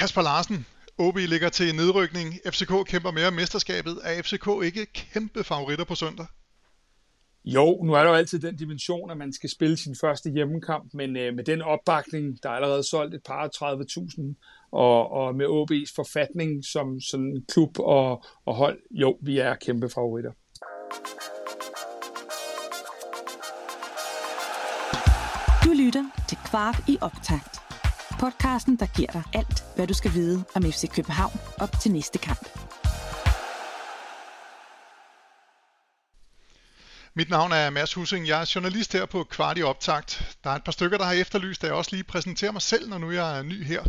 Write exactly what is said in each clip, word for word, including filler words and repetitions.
Kasper Larsen, O B ligger til nedrykning, F C K kæmper mere om mesterskabet. Er F C K ikke kæmpe favoritter på søndag? Jo, nu er der jo altid den dimension, at man skal spille sin første hjemmekamp, men øh, med den opbakning, der er allerede solgt et par tredive tusind, og, og med O B's forfatning som sådan klub og, og hold, jo, vi er kæmpe favoritter. Du lytter til Kvart i optakt. Podcasten, der giver dig alt, hvad du skal vide om F C København op til næste kamp. Mit navn er Mads Hussing. Jeg er journalist her på Kvart i optakt. Der er et par stykker, der har efterlyst, at jeg også lige præsenterer mig selv, når nu jeg er ny her.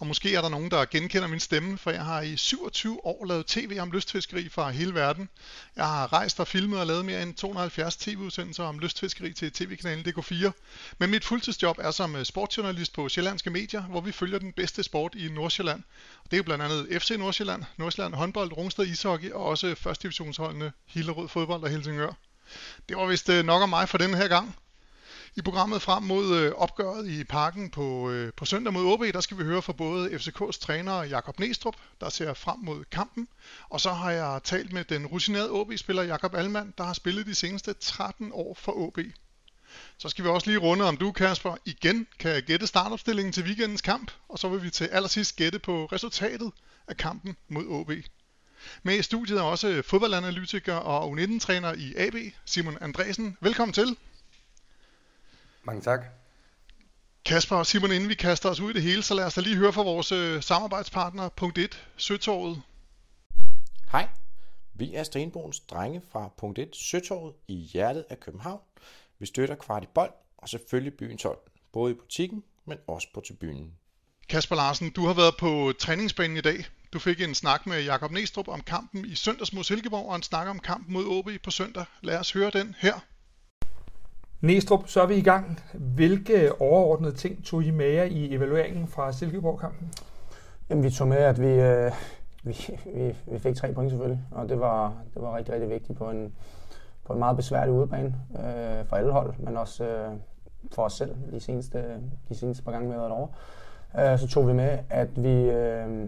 Og måske er der nogen, der genkender min stemme, for jeg har i syvogtyve år lavet tv om lystfiskeri fra hele verden. Jeg har rejst og filmet og lavet mere end to hundrede og halvfjerds tv-udsendelser om lystfiskeri til tv-kanalen D K fire. Men mit fuldtidsjob er som sportsjournalist på Sjællandske Medier, hvor vi følger den bedste sport i Nordsjælland. Og det er blandt andet F C Nordsjælland, Nordsjælland Håndbold, Rungsted Ishockey og også første divisionsholdene Hilderød Fodbold og Helsingør. Det var vist nok om mig for denne her gang. I programmet frem mod opgøret i parken på, på søndag mod O B, der skal vi høre fra både F C K's træner Jakob Neestrup, der ser frem mod kampen. Og så har jeg talt med den rutinerede O B-spiller Jacob Ahlmann, der har spillet de seneste tretten år for O B. Så skal vi også lige runde, om du, Kasper, igen kan gætte startopstillingen til weekendens kamp. Og så vil vi til allersidst gætte på resultatet af kampen mod O B. Med i studiet er også fodboldanalytiker og U nitten-træner i A B, Simon Andresen. Velkommen til. Mange tak. Kasper og Simon, inden vi kaster os ud i det hele, så lad os da lige høre fra vores samarbejdspartner, Punkt et Søtorvet. Hej, vi er Strenbogens drenge fra Punkt et Søtorvet i hjertet af København. Vi støtter Kvart i bold og selvfølgelig byens hold, både i butikken, men også på tribunen. Kasper Larsen, du har været på træningsbanen i dag. Du fik en snak med Jakob Neestrup om kampen i søndags mod Silkeborg og en snak om kampen mod O B på søndag. Lad os høre den her. Neestrup, så er vi i gang. Hvilke overordnede ting tog I med jer i evalueringen fra Silkeborg-kampen? Jamen, vi tog med, at vi, øh, vi, vi, vi fik tre point selvfølgelig, og det var, det var rigtig, rigtig vigtigt på en, på en meget besværlig udebane øh, for alle hold, men også øh, for os selv de seneste, de seneste par gange, vi har været derovre. Øh, så tog vi med, at vi... Øh,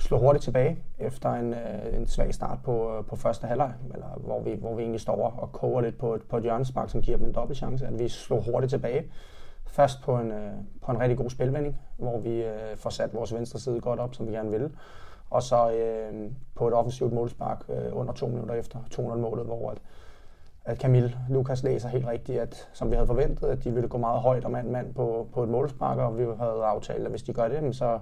slå hurtigt tilbage efter en, øh, en svag start på, øh, på første halvleg, eller hvor vi, hvor vi egentlig står over og koger lidt på et, på et hjørnespark, som giver dem en dobbelt chance, at vi slår hurtigt tilbage. Først på en, øh, på en rigtig god spilvending, hvor vi øh, får sat vores venstre side godt op, som vi gerne ville. Og så øh, på et offensivt målspark øh, under to minutter efter to nul-målet, hvor at, at Camille Lukas læser helt rigtigt, at, som vi havde forventet, at de ville gå meget højt og mand-mand på, på et målspark, og vi havde aftalt, at hvis de gør det, så...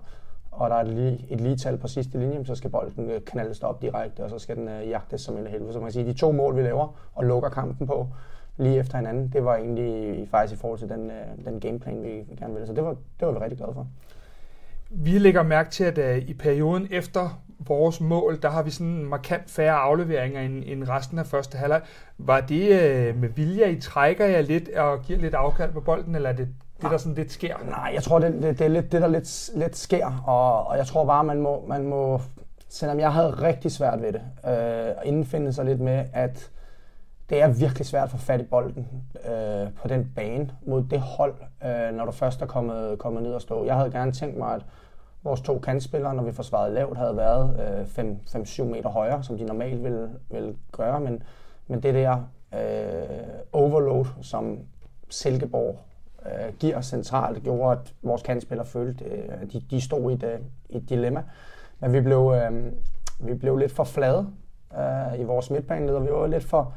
og der er et lige, et lige tal på sidste linje, så skal bolden knaldes op direkte, og så skal den øh, jagtes som en helvede. Så man kan sige, de to mål, vi laver og lukker kampen på lige efter hinanden, det var egentlig faktisk i forhold til den, øh, den gameplan, vi gerne ville. Så det var, det var vi rigtig glade for. Vi lægger mærke til, at øh, i perioden efter vores mål, der har vi sådan markant færre afleveringer end, end resten af første halvleg. Var det øh, med vilje, I trækker jer lidt og giver lidt afkald på bolden, eller er det... Det, der sådan lidt sker. Nej, jeg tror, det, det, det er lidt, det, der lidt, lidt sker, og, og jeg tror bare, man må, man må, selvom jeg havde rigtig svært ved det, øh, indfinde sig lidt med, at det er virkelig svært at få fat i bolden øh, på den bane mod det hold, øh, når du først er kommet, kommet ned og stå. Jeg havde gerne tænkt mig, at vores to kantspillere, når vi forsvarede lavt, havde været fem til syv øh, meter højere, som de normalt ville, ville gøre, men, men det der øh, overload, som Silkeborg giver centralt, gjorde, at vores kandspillere følte, at de, de stod i et, et dilemma. Men vi blev, øh, vi blev lidt for flade øh, i vores midtbaneleder. Vi var lidt for,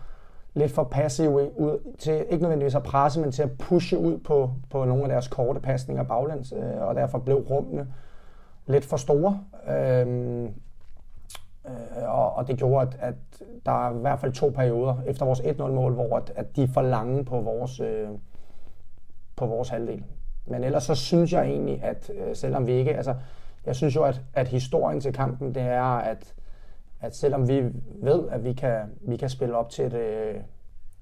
lidt for passive ud til, ikke nødvendigvis at presse, men til at pushe ud på, på nogle af deres korte pasninger baglæns, øh, og derfor blev rummene lidt for store. Øh, øh, og, og det gjorde, at, at der er i hvert fald to perioder efter vores et nul-mål, hvor at, at de er for lange på vores... Øh, på vores halvdel. Men ellers så synes jeg egentlig, at øh, selvom vi ikke, altså jeg synes jo, at, at historien til kampen, det er, at, at selvom vi ved, at vi kan, vi kan spille op til et, øh,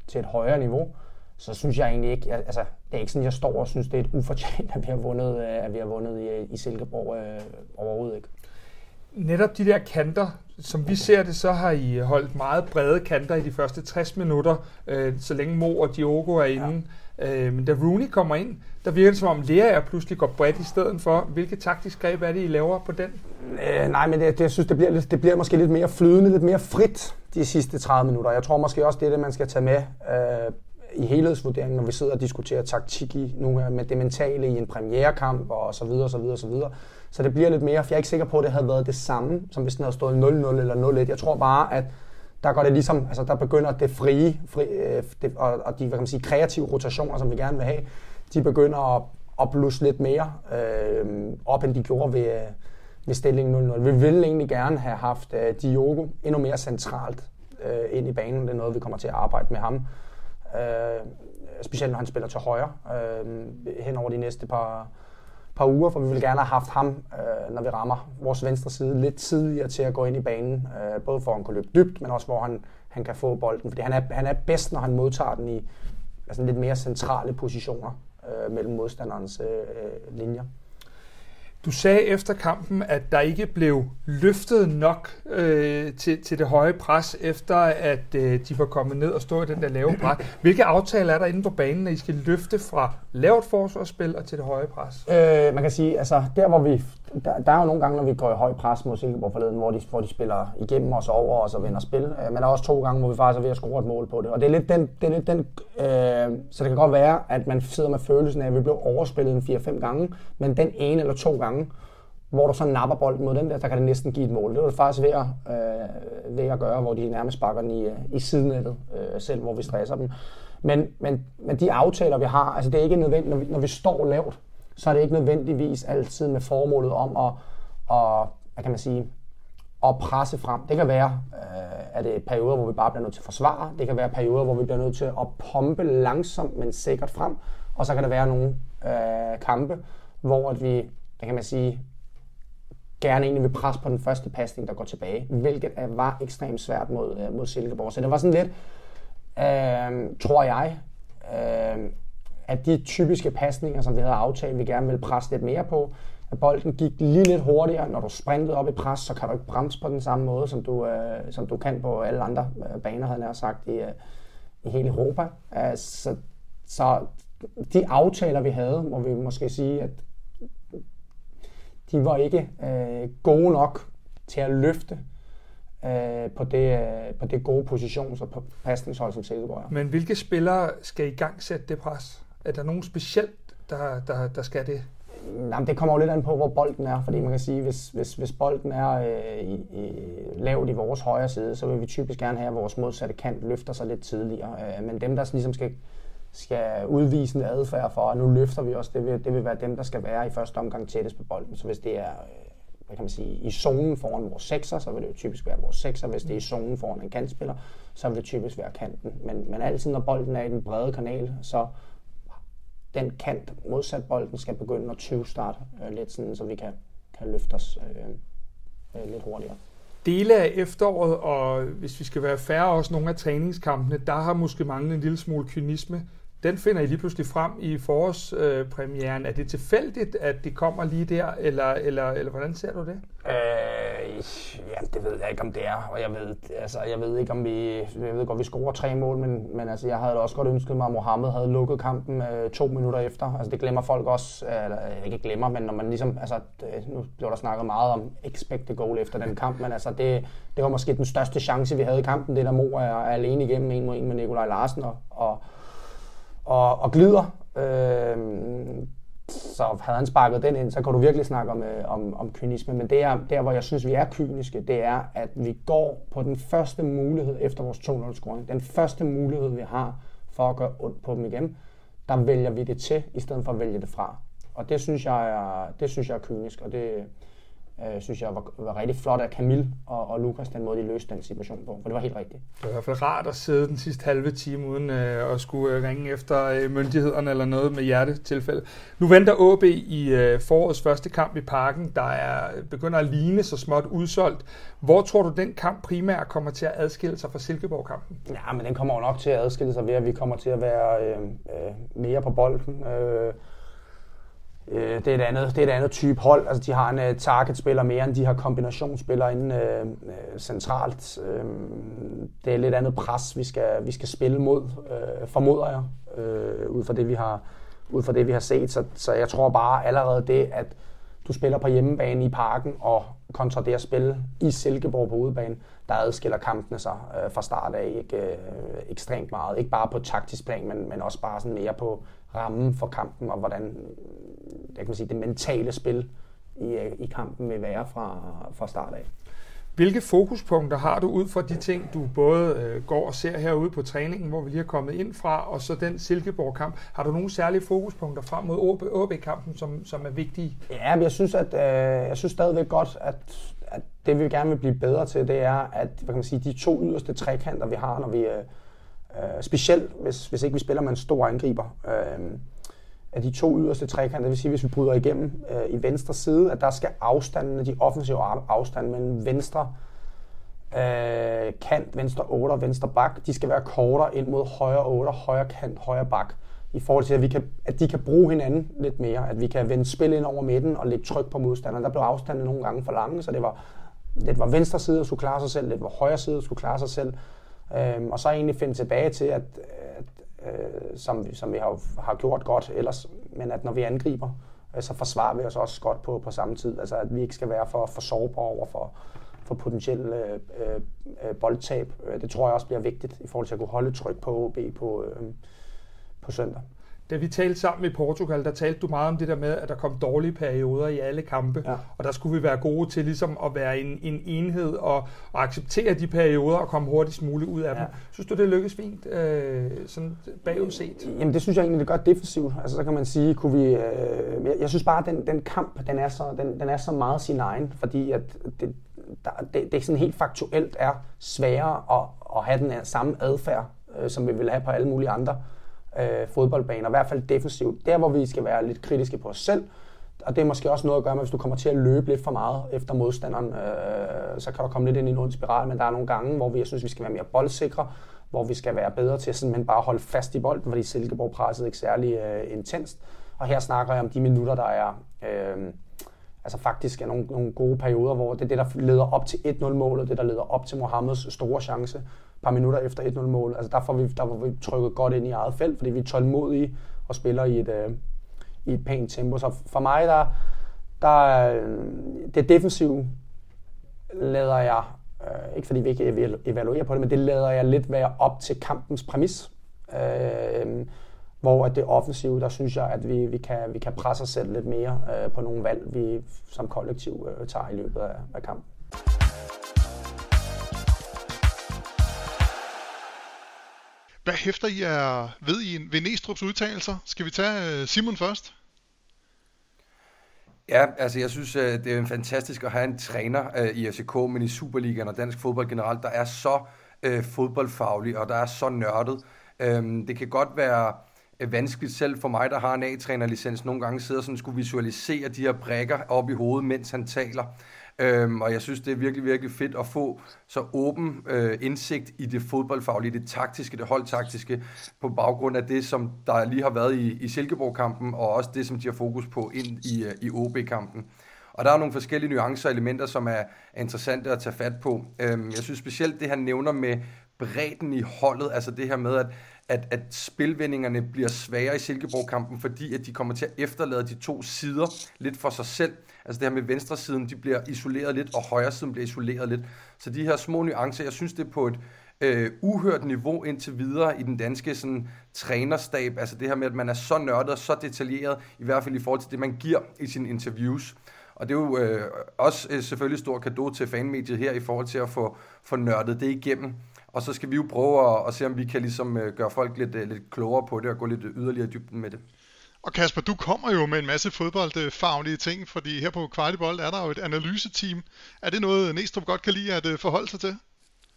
til et højere niveau, så synes jeg egentlig ikke, jeg, altså det er ikke sådan, jeg står og synes, det er et ufortjent, at vi har vundet, øh, at vi har vundet i, i Silkeborg øh, overhovedet ikke. Netop de der kanter, som vi ser det, så har I holdt meget brede kanter i de første tres minutter, øh, så længe Mo og Diogo er inde. Ja. Øh, men da Roony kommer ind, der virker det som om Lea pludselig går bredt i stedet for. Hvilke taktisk greb er det, I laver på den? Øh, nej, men det, det, jeg synes, det bliver, lidt, det bliver måske lidt mere flydende, lidt mere frit de sidste tredive minutter. Jeg tror måske også, det er det, man skal tage med øh, i helhedsvurderingen, når vi sidder og diskuterer taktik i nu her med det mentale i en premierekamp og så videre, så videre, så videre. Så det bliver lidt mere, for jeg er ikke sikker på, at det havde været det samme, som hvis den havde stået nul nul eller nul et. Jeg tror bare, at der går det ligesom, altså der begynder det frie, fri, det, og, og de, hvad kan man sige, kreative rotationer, som vi gerne vil have, de begynder at, at blusse lidt mere øh, op, end de gjorde ved, ved stillingen nul nul. Vi ville egentlig gerne have haft øh, Diogo endnu mere centralt øh, ind i banen. Det er noget, vi kommer til at arbejde med ham. Øh, specielt når han spiller til højre øh, hen over de næste par, par uger, for vi vil gerne have haft ham, øh, når vi rammer vores venstre side, lidt tidligere til at gå ind i banen, øh, både for at han kan løbe dybt, men også hvor han, han kan få bolden, fordi han er, han er bedst, når han modtager den i altså, lidt mere centrale positioner øh, mellem modstanderens øh, linjer. Du sagde efter kampen, at der ikke blev løftet nok øh, til, til det høje pres, efter at øh, de var kommet ned og stå i den der lave bræt. Hvilke aftaler er der inde på banen, at I skal løfte fra lavt forsvarsspil og til det høje pres? Øh, man kan sige, altså der hvor vi, der, der er jo nogle gange, når vi går i høj pres mod Silkeborg forleden, hvor de, hvor de spiller igennem os og over os og vender spil. Øh, men der er også to gange, hvor vi faktisk er ved at score et mål på det. Og det er lidt den, det er lidt den øh, så det kan godt være, at man sidder med følelsen af, at vi blev overspillet en fire fem gange, men den ene eller to gange, hvor du så napper bolden mod den der, der kan det næsten give et mål. Det var det faktisk ved at, øh, ved at gøre, hvor de nærmest bakker den i, i sidenettet øh, selv, hvor vi stresser dem. Men, men, men de aftaler, vi har, altså det er ikke nødvendigt, når vi, når vi står lavt, så er det ikke nødvendigvis altid med formålet om at, at, hvad kan man sige, at presse frem. Det kan være, øh, at det er perioder, hvor vi bare bliver nødt til at forsvare. Det kan være perioder, hvor vi bliver nødt til at pumpe langsomt, men sikkert frem. Og så kan der være nogle øh, kampe, hvor at vi der kan man sige, gerne egentlig vil presse på den første pasning, der går tilbage, hvilket var ekstremt svært mod, mod Silkeborg. Så det var sådan lidt, øh, tror jeg, øh, at de typiske pasninger, som vi havde aftalt, vi gerne ville presse lidt mere på, at bolden gik lige lidt hurtigere. Når du sprintede op i pres, så kan du ikke bremse på den samme måde, som du, øh, som du kan på alle andre baner, havde jeg sagt, i, øh, i hele Europa. Øh, så, så de aftaler, vi havde, må vi måske sige, at de var ikke øh, gode nok til at løfte øh, på, det, øh, på det gode positions- og pasningshold, som Silkeborg er. Men hvilke spillere skal i gang sætte det pres? Er der nogen specielt, der, der, der skal det? Jamen, det kommer jo lidt an på, hvor bolden er. Fordi man kan sige, hvis, hvis, hvis bolden er øh, i, i, lavt i vores højre side, så vil vi typisk gerne have, at vores modsatte kant løfter sig lidt tidligere. Øh, men dem, der ligesom skal... skal udvise en adfærd for, og nu løfter vi også, det vil, det vil være dem, der skal være i første omgang tættest på bolden. Så hvis det er, hvad kan man sige, i zonen foran vores sekser, så vil det jo typisk være vores sekser. Hvis det er i zonen foran en kantspiller, så vil det typisk være kanten. Men, men altid, når bolden er i den brede kanal, så den kant modsat bolden skal begynde at tyve-starte øh, lidt sådan, så vi kan, kan løfte os øh, øh, lidt hurtigere. Dele af efteråret, og hvis vi skal være færre, også nogle af træningskampene, der har måske manglet en lille smule kynisme. Den finder I lige pludselig frem i forårspremieren. Øh, er det tilfældigt, at det kommer lige der, eller, eller, eller hvordan ser du det? Øh, ja, det ved jeg ikke, om det er. Og jeg ved, altså, jeg ved ikke, om vi, jeg ved godt, vi scorer tre mål, men, men altså, jeg havde også godt ønsket mig, at Mohammed havde lukket kampen øh, to minutter efter. Altså, det glemmer folk også, eller ikke glemmer, men når man ligesom, altså, nu blev der snakket meget om expected goal efter den kamp, men altså, det, det var måske den største chance, vi havde i kampen. Det der Mo er, er alene igennem en mod en med Nicolaj Larsen, og, og Og, og glider, øh, så havde han sparket den ind, så kan du virkelig snakke om, øh, om, om kynisme. Men det er, der, hvor jeg synes, vi er kyniske, det er, at vi går på den første mulighed efter vores to nul-scoring. Den første mulighed, vi har for at gøre ondt på dem igen, der vælger vi det til, i stedet for at vælge det fra. Og det synes jeg er, det synes jeg er kynisk, og det øh, synes jeg var, var rigtig flot af Camille og, og Lukas, den måde, de løste den situation på, for det var helt rigtigt. Det var i hvert fald rart at sidde den sidste halve time, uden øh, at skulle ringe efter øh, myndighederne eller noget med hjertetilfælde. Nu venter A B i øh, forårets første kamp i Parken, der er, begynder at ligne så småt udsolgt. Hvor tror du, den kamp primært kommer til at adskille sig fra Silkeborg-kampen? Ja, men den kommer jo nok til at adskille sig ved, at vi kommer til at være øh, øh, mere på bolden. Øh, øh, det, er et andet, det er et andet type hold. Altså, de har en uh, targetspiller mere, end de har kombinationsspillere inde øh, centralt. Øh, det er et lidt andet pres, vi skal, vi skal spille mod, øh, formoder jeg, øh, ud fra det, vi har, ud fra det, vi har set. Så, så jeg tror bare allerede det, at du spiller på hjemmebane i Parken og kontra det at spille i Silkeborg på udebane, der adskiller kampene sig øh, fra start af ikke, øh, ekstremt meget. Ikke bare på taktisk plan, men, men også bare sådan mere på rammen for kampen og hvordan jeg kan man sige, det mentale spil i, i kampen vil være fra, fra start af. Hvilke fokuspunkter har du ud fra de ting, du både øh, går og ser herude på træningen, hvor vi lige er kommet ind fra, og så den Silkeborg-kamp? Har du nogle særlige fokuspunkter frem mod O B-kampen, som, som er vigtige? Ja, men jeg synes, at, øh, jeg synes stadigvæk godt, at, at det, vi gerne vil blive bedre til, det er, at hvad kan man sige, de to yderste trekanter, vi har, når vi øh, specielt, hvis, hvis ikke vi spiller med en stor angriber, øh, at de to yderste trekanter, det vil sige, hvis vi bryder igennem øh, i venstre side, at der skal afstanden, de offensive afstande mellem venstre øh, kant, venstre otter og venstre bak, de skal være kortere ind mod højre otter, højre kant, højre bak, i forhold til, at, vi kan, at de kan bruge hinanden lidt mere, at vi kan vende spil ind over midten og lægge tryk på modstanderen. Der blev afstanden nogle gange for lange, så det var lidt var venstre side, der skulle klare sig selv, lidt var højre side, der skulle klare sig selv, øh, og så egentlig finde tilbage til, at, at Øh, som, som vi har, har gjort godt ellers, men at når vi angriber, øh, så forsvarer vi os også godt på, på samme tid. Altså at vi ikke skal være for, for sårbare over for, for potentielle øh, øh, boldtab. Det tror jeg også bliver vigtigt i forhold til at kunne holde tryk på O B på, øh, på søndag. Da vi talte sammen i Portugal, der talte du meget om det der med, at der kom dårlige perioder i alle kampe, ja. Og der skulle vi være gode til ligesom at være en, en enhed og, og acceptere de perioder og komme hurtigst muligt ud af ja. dem. Synes du, det lykkedes fint øh, sådan bagudset? Jamen det synes jeg egentlig, det gør defensivt. Altså så kan man sige, kunne vi... Øh, jeg, jeg synes bare, at den, den kamp, den er, så, den, den er så meget sin egen, fordi at det, der, det, det sådan helt faktuelt er sværere at, at have den samme adfærd, øh, som vi vil have på alle mulige andre Øh, fodboldbaner, i hvert fald defensivt. Der, hvor vi skal være lidt kritiske på os selv, og det er måske også noget at gøre med, hvis du kommer til at løbe lidt for meget efter modstanderen, øh, så kan der komme lidt ind i en ond spiral, men der er nogle gange, hvor vi, jeg synes, vi skal være mere boldsikre, hvor vi skal være bedre til simpelthen bare at holde fast i bolden, fordi Silkeborg pressede ikke særlig øh, intenst. Og her snakker jeg om de minutter, der er øh, altså faktisk er nogle, nogle gode perioder, hvor det er det, der leder op til et nul målet, det der leder op til Mohammeds store chance, par minutter efter et nul mål. Altså der får vi, der får vi trykket godt ind i eget felt, fordi vi er tålmodige og spiller i et, øh, i et pænt tempo. Så for mig, der, der det defensive lader jeg, øh, ikke fordi vi ikke evaluerer på det, men det lader jeg lidt være op til kampens præmis. Øh, hvor at det offensive, der synes jeg, at vi, vi, kan, vi kan presse os selv lidt mere øh, på nogle valg, vi som kollektiv øh, tager i løbet af, af kampen. Hvad hæfter I er ved i ved Neestrups udtalelser? Skal vi tage Simon først? Ja, altså jeg synes, det er fantastisk at have en træner i F C K, men i Superligaen og dansk fodbold generelt, der er så fodboldfaglig, og der er så nørdet. Det kan godt være vanskeligt selv for mig, der har en A-trænerlicens, nogle gange sidder sådan, skulle visualisere de her brikker op i hovedet, mens han taler. Øhm, og jeg synes, det er virkelig, virkelig fedt at få så åben øh, indsigt i det fodboldfaglige, det taktiske, det holdtaktiske, på baggrund af det, som der lige har været i, i Silkeborg-kampen, og også det, som de har fokus på ind i, i O B-kampen. Og der er nogle forskellige nuancer og elementer, som er interessante at tage fat på. Øhm, jeg synes specielt, det han nævner med bredden i holdet, altså det her med, at At, at spilvendingerne bliver sværere i Silkeborg-kampen, fordi at de kommer til at efterlade de to sider lidt for sig selv. Altså det her med venstresiden, de bliver isoleret lidt, og højresiden bliver isoleret lidt. Så de her små nuancer, jeg synes det er på et øh, uhørt niveau indtil videre i den danske sådan, trænerstab. Altså det her med, at man er så nørdet og så detaljeret, i hvert fald i forhold til det, man giver i sine interviews. Og det er jo øh, også øh, selvfølgelig stor cadeau til fanmediet her, i forhold til at få, få nørdet det igennem. Og så skal vi jo prøve at, at se, om vi kan ligesom gøre folk lidt, lidt klogere på det og gå lidt yderligere i dybden med det. Og Kasper, du kommer jo med en masse fodboldfaglige ting, fordi her på Kvartibold er der jo et analyseteam. Er det noget, Neestrup godt kan lide at forholde sig til?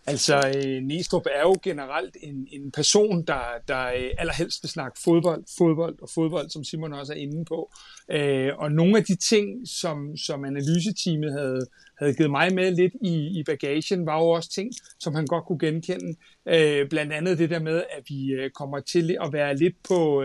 Altså, Neestrup er jo generelt en, en person, der, der allerhelst vil snakke fodbold, fodbold og fodbold, som Simon også er inde på. Og nogle af de ting, som, som analyseteamet havde, havde givet mig med lidt i, i bagagen, var jo også ting, som han godt kunne genkende. Blandt andet det der med, at vi kommer til at være lidt på...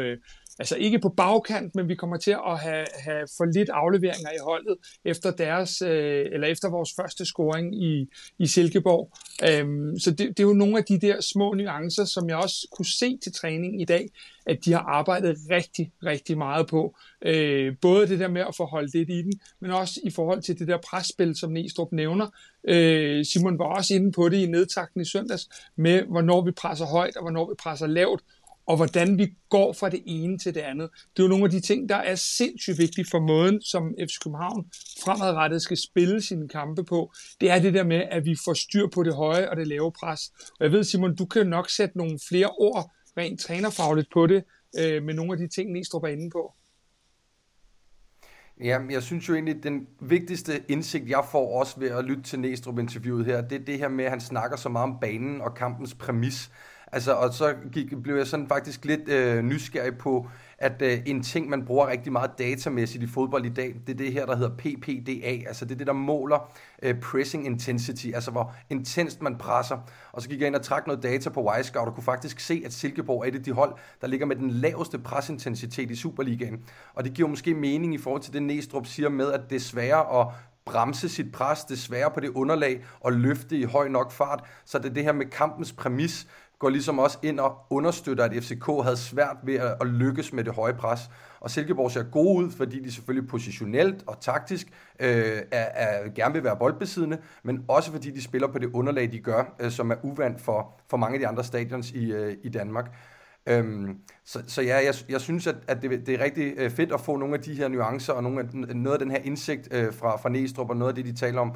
altså ikke på bagkant, men vi kommer til at have, have for lidt afleveringer i holdet efter deres øh, eller efter vores første scoring i, i Silkeborg. Øhm, så det, det er jo nogle af de der små nuancer, som jeg også kunne se til træning i dag, at de har arbejdet rigtig, rigtig meget på. Øh, både det der med at få holdt lidt i den, men også i forhold til det der presspil, som Neestrup nævner. Øh, Simon var også inde på det i nedtakten i søndags, med hvornår vi presser højt og hvornår vi presser lavt, og hvordan vi går fra det ene til det andet. Det er jo nogle af de ting, der er sindssygt vigtige for måden, som F C København fremadrettet skal spille sine kampe på. Det er det der med, at vi får styr på det høje og det lave pres. Og jeg ved, Simon, du kan nok sætte nogle flere ord rent trænerfagligt på det, øh, med nogle af de ting, Neestrup er inde på. Jamen, jeg synes jo egentlig, at den vigtigste indsigt, jeg får også ved at lytte til Neestrup-interviewet her, det er det her med, at han snakker så meget om banen og kampens præmis. Altså, og så gik, blev jeg sådan faktisk lidt øh, nysgerrig på, at øh, en ting, man bruger rigtig meget datamæssigt i fodbold i dag, det er det her, der hedder P P D A. Altså det er det, der måler øh, pressing intensity, altså hvor intenst man presser. Og så gik jeg ind og trak noget data på Wisecout og kunne faktisk se, at Silkeborg er et af de hold, der ligger med den laveste presintensitet i Superligaen. Og det giver måske mening i forhold til det, Neestrup siger med, at det er sværere at bremse sit pres, det er sværere på det underlag og løfte i høj nok fart. Så det er det her med kampens præmis, går ligesom også ind og understøtter, at F C K havde svært ved at, at lykkes med det høje pres. Og Silkeborg ser gode ud, fordi de selvfølgelig positionelt og taktisk øh, er, er, gerne vil være boldbesiddende, men også fordi de spiller på det underlag, de gør, øh, som er uvant for, for mange af de andre stadions i, øh, i Danmark. Øhm, så så ja, jeg, jeg synes, at, at det, det er rigtig fedt at få nogle af de her nuancer og nogle af, noget af den her indsigt øh, fra, fra Neestrup og noget af det, de taler om.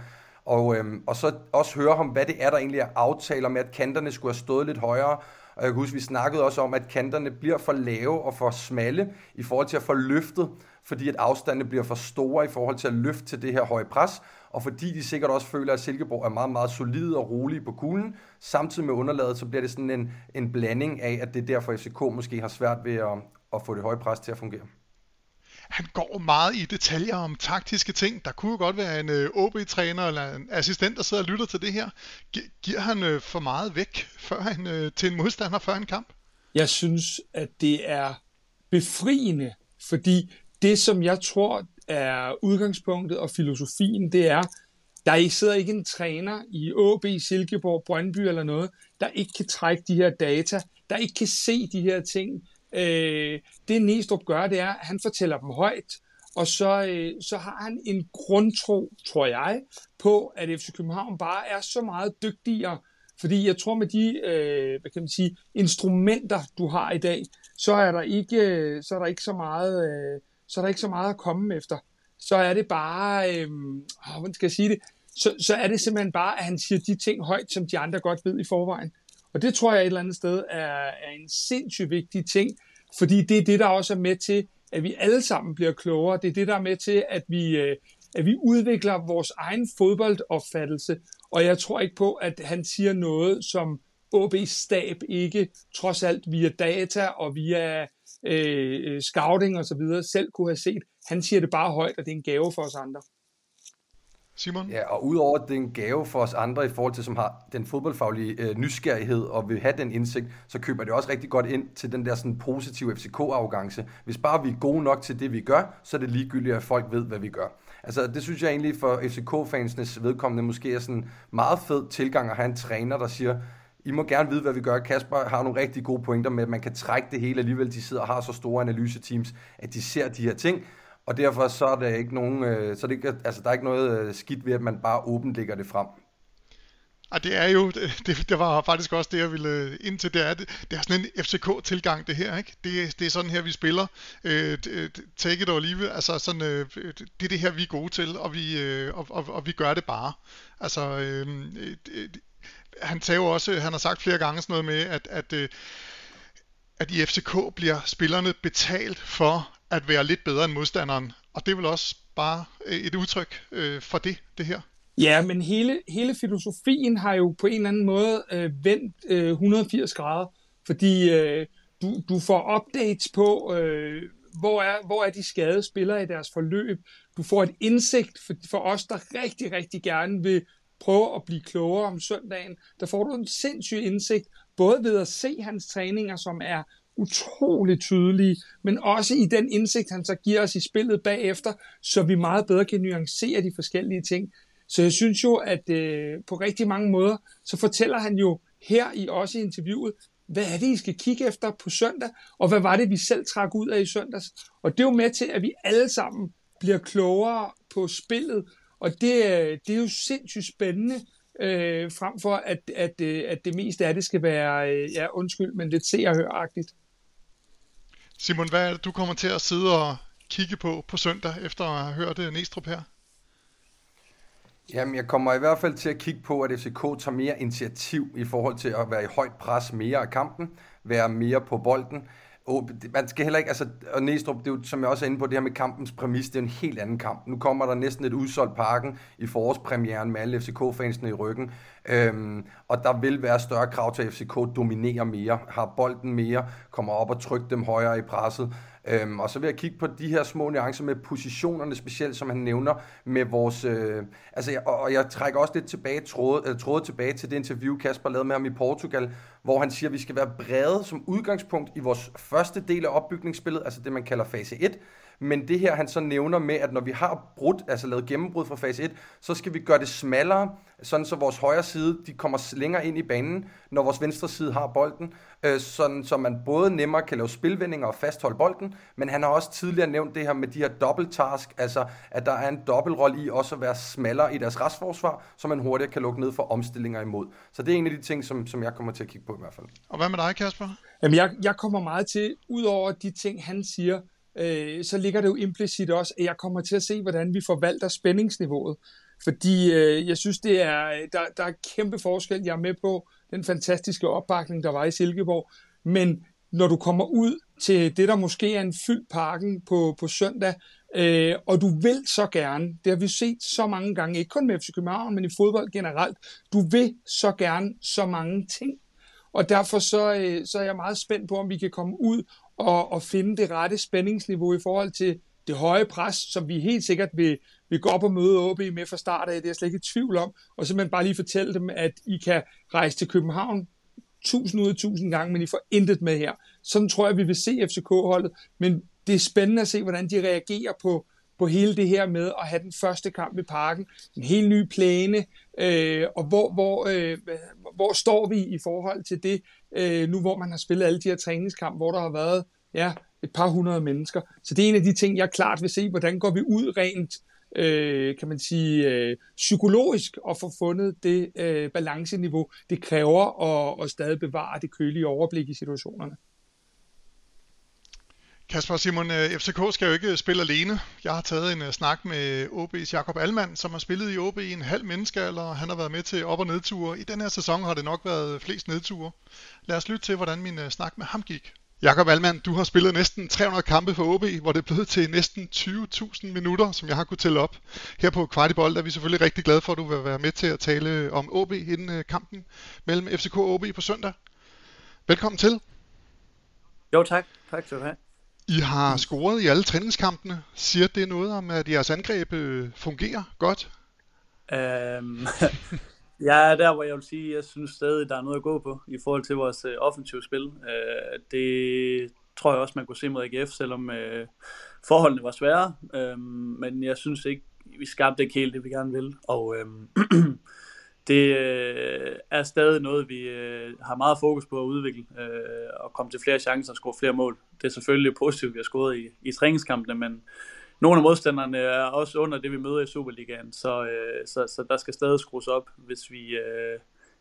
Og, øhm, og så også høre om, hvad det er, der egentlig er aftaler med, at kanterne skulle have stået lidt højere. Og jeg kan huske, vi snakkede også om, at kanterne bliver for lave og for smalle i forhold til at få løftet, fordi at afstandene bliver for store i forhold til at løfte til det her høje pres, og fordi de sikkert også føler, at Silkeborg er meget, meget solide og rolige på kuglen. Samtidig med underlaget, så bliver det sådan en, en blanding af, at det er derfor F C K måske har svært ved at, at få det høje pres til at fungere. Han går meget i detaljer om taktiske ting. Der kunne jo godt være en O B-træner eller en assistent, der sidder og lytter til det her. Gi- giver han for meget væk før han, til en modstander før en kamp? Jeg synes, at det er befriende, fordi det, som jeg tror er udgangspunktet og filosofien, det er, der sidder ikke en træner i O B, Silkeborg, Brøndby eller noget, der ikke kan trække de her data, der ikke kan se de her ting. Øh, det Neestrup gør, det er, at han fortæller dem højt, og så, øh, så har han en grundtro, tror jeg, på, at F C København bare er så meget dygtigere, fordi jeg tror med de øh, hvad kan man sige, instrumenter, du har i dag, så er der ikke så, er der ikke så meget øh, så er der ikke så meget at komme efter. Så er det bare, øh, åh, hvordan skal jeg sige det, så, så er det simpelthen bare, at han siger de ting højt, som de andre godt ved i forvejen. Og det tror jeg et eller andet sted er, er en sindssygt vigtig ting, fordi det er det, der også er med til, at vi alle sammen bliver klogere. Det er det, der er med til, at vi, at vi udvikler vores egen fodboldopfattelse. Og jeg tror ikke på, at han siger noget, som O B's stab ikke, trods alt via data og via øh, scouting osv., selv kunne have set. Han siger det bare højt, og det er en gave for os andre. Simon? Ja, og udover at det er en gave for os andre i forhold til, som har den fodboldfaglige øh, nysgerrighed og vil have den indsigt, så køber det også rigtig godt ind til den der sådan positive F C K-arrogance. Hvis bare vi er gode nok til det, vi gør, så er det ligegyldigt, at folk ved, hvad vi gør. Altså, det synes jeg egentlig for F C K-fansenes vedkommende måske er sådan meget fed tilgang at have en træner, der siger, I må gerne vide, hvad vi gør. Kasper har nogle rigtig gode pointer med, at man kan trække det hele alligevel. De sidder og har så store analyseteams, at de ser de her ting. Og derfor så er der ikke nogen, så er det ikke, altså der er ikke noget skidt ved, at man bare åbent lægger det frem. Og det er jo, det, det var faktisk også det, jeg ville ind til, det er, det, det er sådan en F C K-tilgang, det her, ikke? Det, det er sådan her, vi spiller. Øh, take it or leave it. Altså sådan, øh, det er det her, vi er gode til, og vi, øh, og, og, og vi gør det bare. Altså, øh, øh, han sagde jo også, han har sagt flere gange sådan noget med, at, at, øh, at i F C K bliver spillerne betalt for at være lidt bedre end modstanderen, og det er vel også bare et udtryk øh, for det, det her. Ja, men hele, hele filosofien har jo på en eller anden måde øh, vendt øh, et hundrede og firs grader, fordi øh, du, du får updates på, øh, hvor, er, hvor er de skadede spillere i deres forløb. Du får et indsigt for, for os, der rigtig, rigtig gerne vil prøve at blive klogere om søndagen. Der får du en sindssyg indsigt, både ved at se hans træninger, som er utrolig tydelige, men også i den indsigt, han så giver os i spillet bagefter, så vi meget bedre kan nuancere de forskellige ting. Så jeg synes jo, at øh, på rigtig mange måder, så fortæller han jo her i også i interviewet, hvad er det, I skal kigge efter på søndag, og hvad var det, vi selv trak ud af i søndags. Og det er jo med til, at vi alle sammen bliver klogere på spillet, og det, det er jo sindssygt spændende, øh, frem for, at, at, at det meste af det skal være, øh, ja undskyld, men lidt se- og hør-agtigt. Simon, hvad er det, du kommer til at sidde og kigge på på søndag, efter at have hørt Neestrup her? Jamen, jeg kommer i hvert fald til at kigge på, at F C K tager mere initiativ i forhold til at være i højt pres mere af kampen, være mere på bolden. Og man skal heller ikke, altså, og Neestrup, det er jo, som jeg også er inde på, det her med kampens præmis, det er en helt anden kamp. Nu kommer der næsten et udsolgt Parken i forårspremieren med alle F C K-fansene i ryggen, øhm, og der vil være større krav til, at F C K dominerer mere, har bolden mere, kommer op og trykker dem højere i presset. Øhm, og så vil jeg kigge på de her små nuancer med positionerne specielt, som han nævner med vores, øh, altså jeg, og jeg trækker også lidt tilbage, tråde, tråde tilbage til det interview Kasper lavede med ham i Portugal, hvor han siger, at vi skal være brede som udgangspunkt i vores første del af opbygningsspillet, altså det man kalder fase et. Men det her, han så nævner med, at når vi har brudt, altså lavet gennembrud fra fase et, så skal vi gøre det smallere, sådan så vores højre side, de kommer længere ind i banen, når vores venstre side har bolden, øh, sådan så man både nemmere kan lave spilvendinger og fastholde bolden, men han har også tidligere nævnt det her med de her dobbelttask, altså at der er en dobbeltrolle i også at være smallere i deres restforsvar, så man hurtigere kan lukke ned for omstillinger imod. Så det er en af de ting, som, som jeg kommer til at kigge på i hvert fald. Og hvad med dig, Kasper? Jamen, jeg, jeg kommer meget til, ud over de ting, han siger, Øh, så ligger det jo implicit også, at jeg kommer til at se, hvordan vi forvalter spændingsniveauet. Fordi øh, jeg synes, det er, der, der er kæmpe forskel. Jeg er med på den fantastiske opbakning, der var i Silkeborg. Men når du kommer ud til det, der måske er en fyldt Parken på, på søndag, øh, og du vil så gerne, det har vi set så mange gange, ikke kun med F C København, men i fodbold generelt, du vil så gerne så mange ting. Og derfor så, øh, så er jeg meget spændt på, om vi kan komme ud og, og finde det rette spændingsniveau i forhold til det høje pres, som vi helt sikkert vil, vil gå op og møde O B med fra start af, det er jeg slet ikke i tvivl om, og simpelthen bare lige fortælle dem, at I kan rejse til København tusind ud af tusind gange, men I får intet med her. Sådan tror jeg, vi vil se F C K-holdet, men det er spændende at se, hvordan de reagerer på, på hele det her med at have den første kamp i Parken, en helt ny plæne, øh, og hvor, hvor, øh, hvor står vi i forhold til det, øh, nu hvor man har spillet alle de her træningskampe, hvor der har været ja, et par hundrede mennesker. Så det er en af de ting, jeg klart vil se, hvordan går vi ud rent, øh, kan man sige, øh, psykologisk og få fundet det øh, balanceniveau, det kræver at, at stadig bevare det kølige overblik i situationerne. Kasper Simon, F C K skal jo ikke spille alene. Jeg har taget en snak med O B's Jacob Ahlmann, som har spillet i O B i en halv menneskealder. Han har været med til op- og nedture. I den her sæson har det nok været flest nedture. Lad os lytte til, hvordan min snak med ham gik. Jakob Ahlmann, du har spillet næsten tre hundrede kampe for O B, hvor det blev til næsten tyve tusind minutter, som jeg har kunnet tælle op. Her på Kvartibold er vi selvfølgelig rigtig glade for, at du vil være med til at tale om O B inden kampen mellem F C K og O B på søndag. Velkommen til. Jo, tak. Tak skal du have. I har scoret i alle træningskampene. Siger det noget om, at jeres angreb øh, fungerer godt? Øhm, ja, der hvor jeg vil sige, jeg synes stadig, der er noget at gå på i forhold til vores øh, offensive spil. Øh, det tror jeg også, man kunne se mod A G F, selvom øh, forholdene var svære. Øh, men jeg synes ikke, vi skabte ikke helt det, vi gerne vil. Og øh, det øh, er stadig noget, vi øh, har meget fokus på at udvikle øh, og komme til flere chancer og score flere mål. Det er selvfølgelig positivt, vi har scoret i, i træningskampene, men nogle af modstanderne er også under det, vi møder i Superligaen, så, øh, så, så der skal stadig skrues op, hvis vi, øh,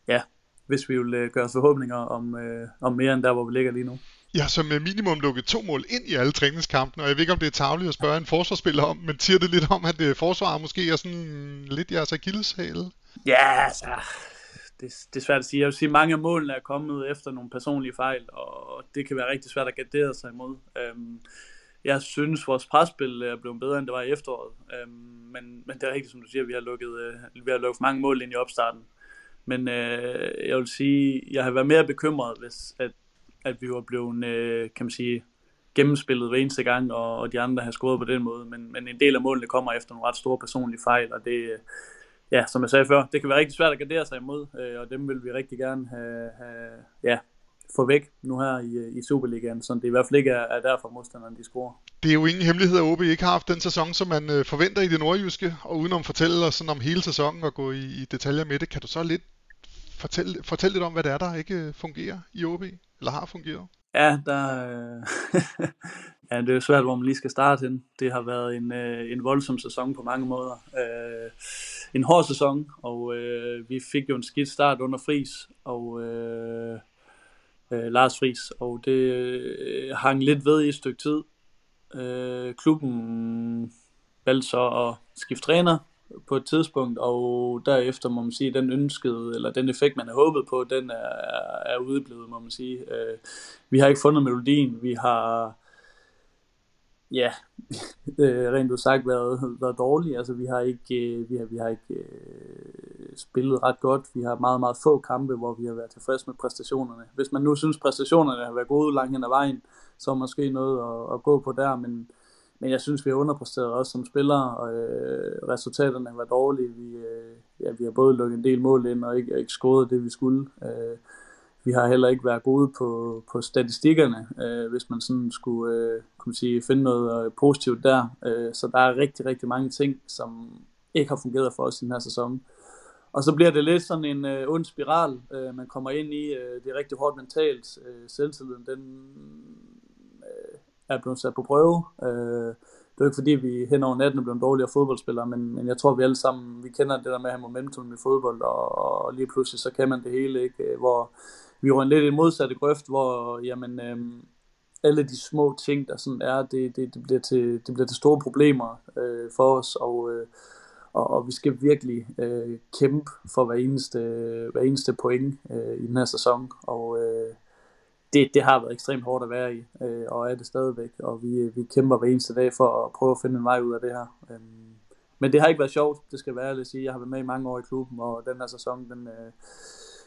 ja, hvis vi vil gøre forhåbninger om, øh, om mere end der, hvor vi ligger lige nu. Ja, som minimum lukket to mål ind i alle træningskampene, og jeg ved ikke, om det er tarveligt at spørge en forsvarsspiller om, men siger det lidt om, at forsvaret måske er sådan lidt jeres akilleshæl? Ja, altså, det, det er svært at sige. Jeg vil sige, at mange af målene er kommet efter nogle personlige fejl, og det kan være rigtig svært at gardere sig imod. Øhm, jeg synes, vores presspil er blevet bedre, end det var i efteråret. Øhm, men, men det er rigtigt, som du siger, vi har lukket, øh, vi har lukket mange mål ind i opstarten. Men øh, jeg vil sige, jeg har været mere bekymret, hvis at, at vi var blevet øh, kan man sige, gennemspillet hver eneste gang, og, og de andre har scoret på den måde. Men, men en del af målene kommer efter nogle ret store personlige fejl, og det øh, ja, som jeg sagde før, det kan være rigtig svært at gardere sig imod, øh, og dem vil vi rigtig gerne have, have ja, få væk nu her i, i Superligaen, så det i hvert fald ikke er, er derfor modstanderne de scorer. Det er jo ingen hemmelighed, at O B ikke har haft den sæson, som man øh, forventer i det nordjyske, og udenom fortælle os sådan om hele sæsonen og gå i, i detaljer med det, kan du så lidt fortælle, fortælle lidt om, hvad det er, der ikke fungerer i O B, eller har fungeret? Ja, der, øh... ja, det er svært, hvor man lige skal starte hen. Det har været en, øh, en voldsom sæson på mange måder. Øh, en hård sæson, og øh, vi fik jo en skidt start under Friis, og... Øh... Øh, Lars Friis, og det øh, hang lidt ved i et stykke tid. Øh, klubben valgte så at skifte træner på et tidspunkt, og derefter må man sige, at den ønskede, eller den effekt, man havde håbet på, den er, er udeblevet, må man sige. Øh, vi har ikke fundet melodien, vi har, ja, øh, rent udsagt været, været dårlige. Altså, vi har ikke, øh, vi har, vi har ikke øh, spillet ret godt. Vi har meget, meget få kampe, hvor vi har været tilfredse med præstationerne. Hvis man nu synes, præstationerne har været gode langt hen ad vejen, så er måske noget at, at gå på der, men, men jeg synes, vi har underpresteret også som spillere, og øh, resultaterne har været dårlige. Vi, øh, ja, vi har både lukket en del mål ind, og ikke, ikke skåret det, vi skulle. Øh, Vi har heller ikke været gode på, på statistikkerne, øh, hvis man sådan skulle øh, kunne sige, finde noget positivt der. Øh, så der er rigtig, rigtig mange ting, som ikke har fungeret for os i den her sæson. Og så bliver det lidt sådan en øh, ond spiral, øh, man kommer ind i. Øh, det er rigtig hårdt mentalt. Øh, selvtilliden den, øh, er blevet sat på prøve. Øh, det er jo ikke fordi, vi hen over natten er blevet dårligere fodboldspillere, men, men jeg tror, vi alle sammen vi kender det der med at have momentum i fodbold, og, og lige pludselig så kan man det hele, ikke? Hvor... Vi var en lidt modsatte grøft, hvor jamen, øhm, alle de små ting, der sådan er, det, det, det, bliver, til, det bliver til store problemer øh, for os, og, øh, og, og vi skal virkelig øh, kæmpe for hver eneste, hver eneste point øh, i den her sæson, og øh, det, det har været ekstremt hårdt at være i, øh, og er det stadigvæk, og vi, vi kæmper hver eneste dag for at prøve at finde en vej ud af det her. Øh, men det har ikke været sjovt, det skal være ærligt at sige. Jeg har været med i mange år i klubben, og den her sæson, den... Øh,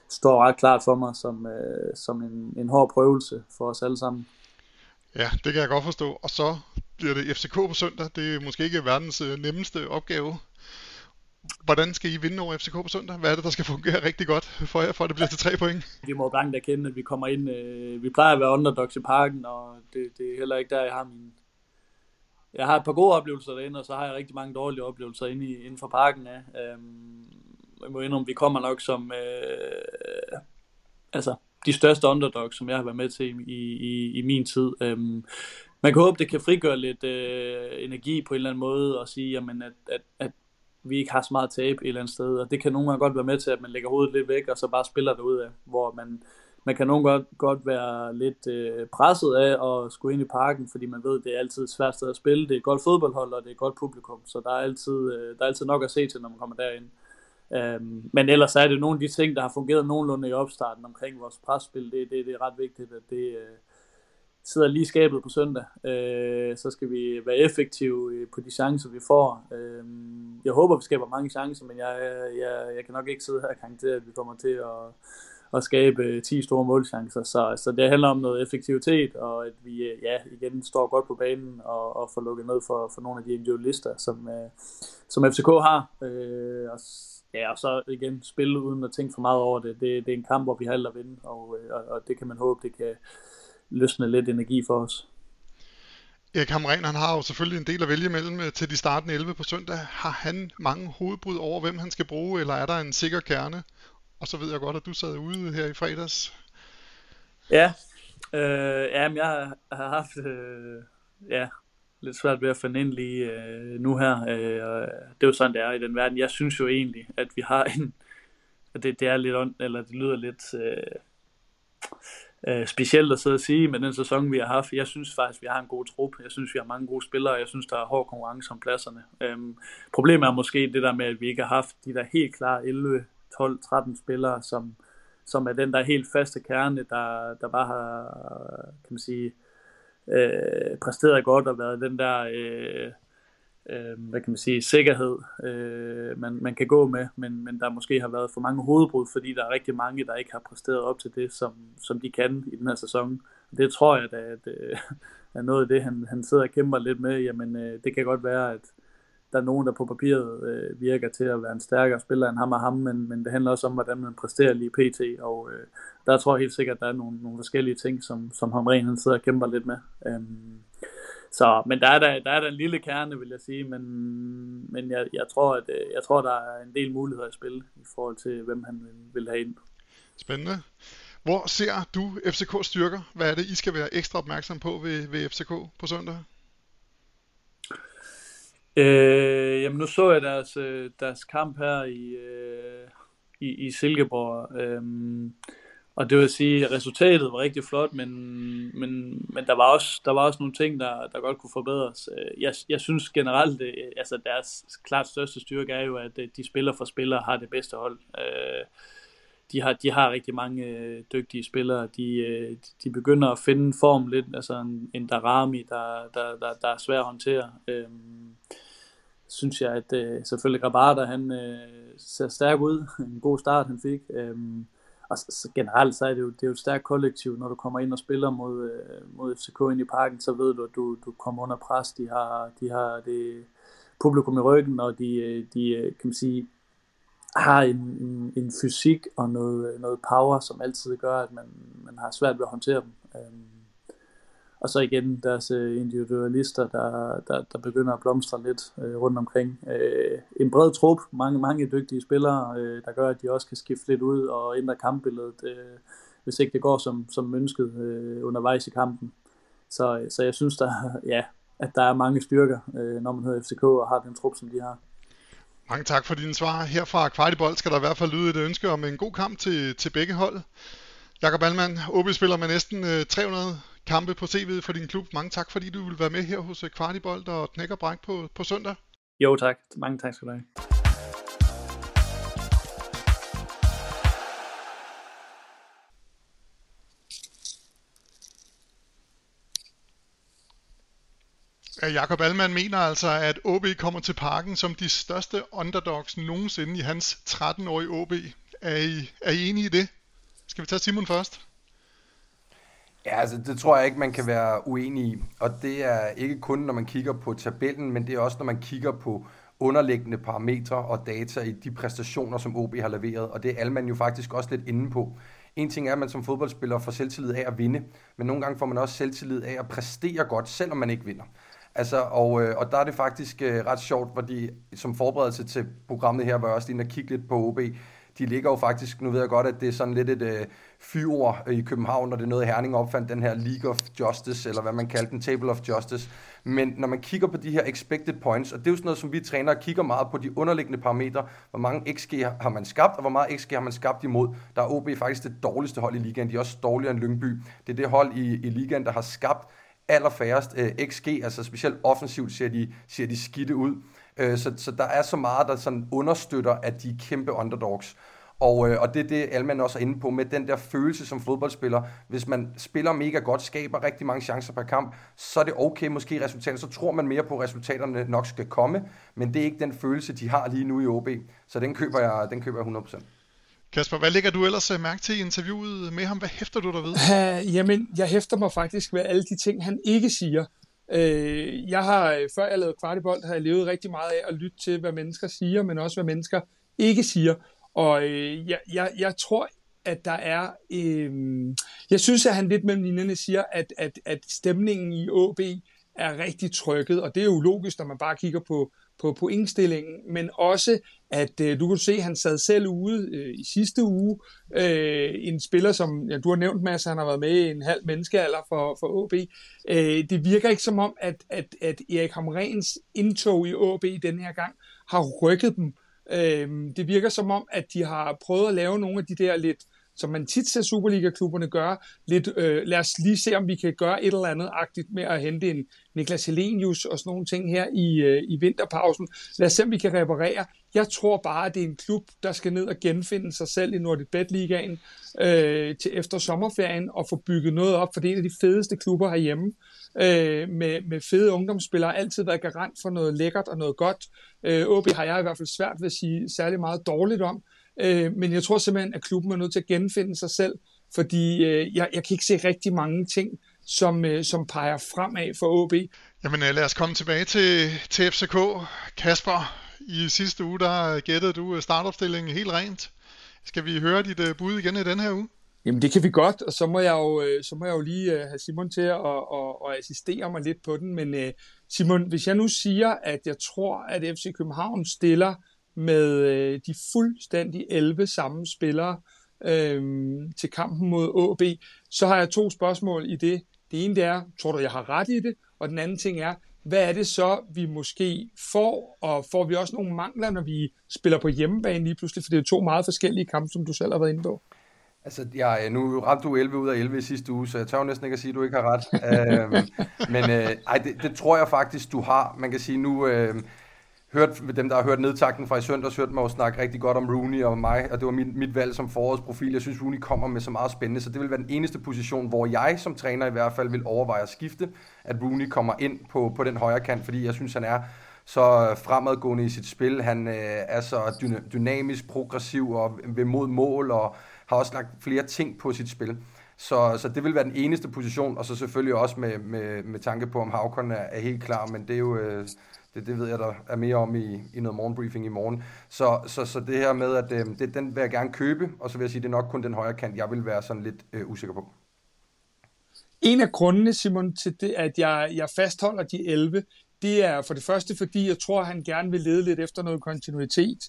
står ret klart for mig som, øh, som en, en hård prøvelse for os alle sammen. Ja, det kan jeg godt forstå. Og så bliver det F C K på søndag. Det er måske ikke verdens øh, nemmeste opgave. Hvordan skal I vinde over F C K på søndag? Hvad er det, der skal fungere rigtig godt for jer, for at det bliver til tre point? Vi må blankt erkende, at vi kommer ind. Øh, vi plejer at være underdogs i parken, og det, det er heller ikke der, jeg har min... Jeg har et par gode oplevelser derinde, og så har jeg rigtig mange dårlige oplevelser inde, i, inden for parken. Ja. Øhm... Jeg må indrømme, vi kommer nok som øh, altså, de største underdogs, som jeg har været med til i, i, i min tid. Øhm, man kan håbe, det kan frigøre lidt øh, energi på en eller anden måde, og sige, jamen, at, at, at vi ikke har så meget tab et eller andet sted. Og det kan nogle gange godt være med til, at man lægger hovedet lidt væk, og så bare spiller det ud af, hvor man, man kan nogle gange godt være lidt øh, presset af at skulle ind i parken, fordi man ved, det er altid et svært sted at spille. Det er et godt fodboldhold, og det er et godt publikum, så der er altid, øh, der er altid nok at se til, når man kommer derind. Øhm, men ellers er det nogle af de ting, der har fungeret nogenlunde i opstarten omkring vores presspil. Det, det, det er ret vigtigt, at det øh, sidder lige skabet på søndag. Øh, så skal vi være effektive på de chancer, vi får. Øh, jeg håber, vi skaber mange chancer, men jeg, jeg, jeg kan nok ikke sidde her og garantere, at vi kommer til at, at skabe ti store målchancer. Så, så det handler om noget effektivitet, og at vi ja, igen står godt på banen og, og får lukket ned for, for nogle af de individualister, som, øh, som F C K har. Øh, og Ja, og så igen spille uden at tænke for meget over det. Det, det er en kamp, hvor vi har alt at vinde, og, og, og det kan man håbe, det kan løsne lidt energi for os. Erik Hamrén, han har jo selvfølgelig en del at vælge mellem til de startende elleve på søndag. Har han mange hovedbrud over, hvem han skal bruge, eller er der en sikker kerne? Og så ved jeg godt, at du sad ude her i fredags. Ja, øh, jamen, jeg har haft... Øh, ja. lidt svært ved at finde ind lige øh, nu her. Øh, det er jo sådan, det er i den verden. Jeg synes jo egentlig, at vi har en... At det, det er lidt ondt, eller det lyder lidt øh, øh, specielt at sidde og sige, men den sæson, vi har haft, jeg synes faktisk, vi har en god trup. Jeg synes, vi har mange gode spillere, og jeg synes, der er hård konkurrence om pladserne. Øhm, problemet er måske det der med, at vi ikke har haft de der helt klare elleve, tolv, tretten spillere, som, som er den der helt faste kerne, der, der bare har, kan man sige... Øh, præsteret godt og været den der øh, øh, hvad kan man sige sikkerhed øh, man, man kan gå med, men, men der måske har været for mange hovedbrud, fordi der er rigtig mange, der ikke har præsteret op til det, som, som de kan i den her sæson. Det tror jeg da at, øh, er noget af det han, han sidder og kæmper lidt med. Jamen øh, det kan godt være at der er nogen, der på papiret øh, virker til at være en stærkere spiller end ham og ham, men, men det handler også om, hvordan man præsterer lige pt. Og øh, der tror jeg helt sikkert, at der er nogle, nogle forskellige ting, som, som Hamrén han sidder og kæmper lidt med. Øhm, så, men der er der, der er der en lille kerne, vil jeg sige, men, men jeg, jeg, tror, at, jeg tror, der er en del muligheder at spille i forhold til, hvem han vil, vil have ind. Spændende. Hvor ser du F C K's styrker? Hvad er det, I skal være ekstra opmærksom på ved, ved F C K på søndag? Øh, jamen nu så jeg deres, deres kamp her i, øh, i, i Silkeborg, øh, og det vil sige, at resultatet var rigtig flot, men, men, men der, var også, der var også nogle ting, der, der godt kunne forbedres. Jeg, jeg synes generelt, det, altså deres klart største styrke er jo, at de spiller for spiller har det bedste hold. Øh, De har, de har rigtig mange øh, dygtige spillere. De, øh, de begynder at finde form lidt. Altså en, en Darami, der, der, der, der er svær at håndtere. Øhm, synes jeg, at øh, selvfølgelig Grabara, han øh, ser stærk ud. En god start, han fik. Øhm, og så, så generelt, så er det jo, det er jo et stærkt kollektiv. Når du kommer ind og spiller mod, øh, mod F C K ind i parken, så ved du, at du, du kommer under pres. De har, de har det publikum i ryggen, og de, de kan man sige... har en, en, en fysik og noget, noget power, som altid gør, at man, man har svært ved at håndtere dem. Øhm, og så igen deres individualister, der, der, der begynder at blomstre lidt øh, rundt omkring. Øh, en bred trup, mange, mange dygtige spillere, øh, der gør, at de også kan skifte lidt ud og ændre kampbilledet, øh, hvis ikke det går som, som ønsket øh, undervejs i kampen. Så, så jeg synes, der, ja, at der er mange styrker, øh, når man hedder F C K og har den trup, som de har. Mange tak for dine svar. Her fra Kvartibold skal der i hvert fald lyde et ønske om en god kamp til, til begge hold. Jacob Ahlmann, O B spiller med næsten tre hundrede kampe på C V'et for din klub. Mange tak, fordi du vil være med her hos Kvartibold og knække og brække på, på søndag. Jo tak. Mange tak skal du have. Jakob Ahlmann mener altså, at O B kommer til parken som de største underdogs nogensinde i hans tretten-årige O B. Er I, er I enige i det? Skal vi tage Simon først? Ja, altså det tror jeg ikke, man kan være uenig i. Og det er ikke kun, når man kigger på tabellen, men det er også, når man kigger på underliggende parametre og data i de præstationer, som O B har leveret. Og det er Ahlmann jo faktisk også lidt inde på. En ting er, at man som fodboldspiller får selvtillid af at vinde, men nogle gange får man også selvtillid af at præstere godt, selvom man ikke vinder. Altså, og, og der er det faktisk ret sjovt, fordi som forberedelse til programmet her, var jeg også lige inde og kigge lidt på O B. De ligger jo faktisk, nu ved jeg godt, at det er sådan lidt et øh, fyord i København, og det er noget, Herning opfandt, den her League of Justice, eller hvad man kalder den, Table of Justice. Men når man kigger på de her expected points, og det er jo sådan noget, som vi trænere kigger meget på, de underliggende parametre, hvor mange X G har man skabt, og hvor meget X G har man skabt imod. Der er O B faktisk det dårligste hold i ligaen, de er også dårligere end Lyngby. Det er det hold i, i ligaen, der har skabt allerfærrest øh, X G, altså specielt offensivt ser de, ser de skidte ud. Øh, så, så der er så meget, der sådan understøtter, at de er kæmpe underdogs. Og, øh, og det er det, Ahlmann også er inde på med den der følelse som fodboldspiller. Hvis man spiller mega godt, skaber rigtig mange chancer per kamp, så er det okay måske resultatet. Så tror man mere på, at resultaterne nok skal komme, men det er ikke den følelse, de har lige nu i O B. Så den køber jeg, den køber jeg hundrede procent. Kasper, hvad lægger du ellers mærke til i interviewet med ham? Hvad hæfter du der ved? Uh, jamen, jeg hæfter mig faktisk ved alle de ting, han ikke siger. Uh, jeg har, før jeg lavede Kvartibold, har jeg levet rigtig meget af at lytte til, hvad mennesker siger, men også hvad mennesker ikke siger. Og uh, jeg, jeg, jeg tror, at der er... Uh, jeg synes, at han lidt mellem linjerne siger, at, at, at stemningen i O B er rigtig trykket, og det er jo logisk, når man bare kigger på på pointstillingen, men også, at øh, du kunne se, at han sad selv ude øh, i sidste uge. Øh, en spiller, som ja, du har nævnt, Mads, han har været med i en halv menneskealder for, for O B. Øh, det virker ikke som om, at, at, at Erik Hamréns indtog i O B den her gang har rykket dem. Øh, det virker som om, at de har prøvet at lave nogle af de der lidt, som man tit ser Superliga-klubberne gøre, lidt, øh, lad os lige se, om vi kan gøre et eller andet-agtigt med at hente en Niklas Hellenius og sådan nogle ting her i, øh, i vinterpausen. Lad os se, om vi kan reparere. Jeg tror bare, at det er en klub, der skal ned og genfinde sig selv i NordicBet-ligaen øh, til efter sommerferien og få bygget noget op, for det er en af de fedeste klubber herhjemme. Øh, med, med fede ungdomsspillere, altid været garant for noget lækkert og noget godt. Øh, O B har jeg i hvert fald svært ved at sige særlig meget dårligt om, men jeg tror simpelthen, at klubben er nødt til at genfinde sig selv, fordi jeg, jeg kan ikke se rigtig mange ting, som, øh, som peger fremad for O B. Jamen lad os komme tilbage til, til F C K. Kasper, i sidste uge der gættede du startopstillingen helt rent. Skal vi høre dit øh, bud igen i den her uge? Jamen det kan vi godt, og så må jeg jo, så må jeg jo lige have Simon til at, at, at assistere mig lidt på den. Men Simon, hvis jeg nu siger, at jeg tror, at F C København stiller med de fuldstændig elleve samme spillere øhm, til kampen mod A B, så har jeg to spørgsmål i det. Det ene det er, tror du, jeg har ret i det? Og den anden ting er, hvad er det så, vi måske får? Og får vi også nogle mangler, når vi spiller på hjemmebane lige pludselig? For det er to meget forskellige kampe, som du selv har været inde på. Altså, ja, nu ramte du elleve ud af elleve i sidste uge, så jeg tør næsten ikke at sige, at du ikke har ret. øhm, men øh, ej, det, det tror jeg faktisk, du har. Man kan sige, nu øh, hørte dem, der har hørt nedtakten fra i søndags, hørte mig jo snakke rigtig godt om Roony og mig, og det var mit, mit valg som forårsprofil. Jeg synes, Roony kommer med så meget spændende, så det vil være den eneste position, hvor jeg som træner i hvert fald vil overveje at skifte, at Roony kommer ind på, på den højre kant, fordi jeg synes, han er så fremadgående i sit spil. Han øh, er så dyna- dynamisk, progressiv og ved mod mål, og har også lagt flere ting på sit spil. Så, så det vil være den eneste position, og så selvfølgelig også med, med, med tanke på, om Håkon er, er helt klar, men det er jo, øh, det, det ved jeg, der er mere om i, i noget morgenbriefing i morgen. Så, så, så det her med, at øh, det, den vil jeg gerne købe, og så vil jeg sige, det er nok kun den højre kant, jeg vil være sådan lidt øh, usikker på. En af grundene, Simon, til det, at jeg, jeg fastholder de elleve, det er for det første, fordi jeg tror, han gerne vil lede lidt efter noget kontinuitet.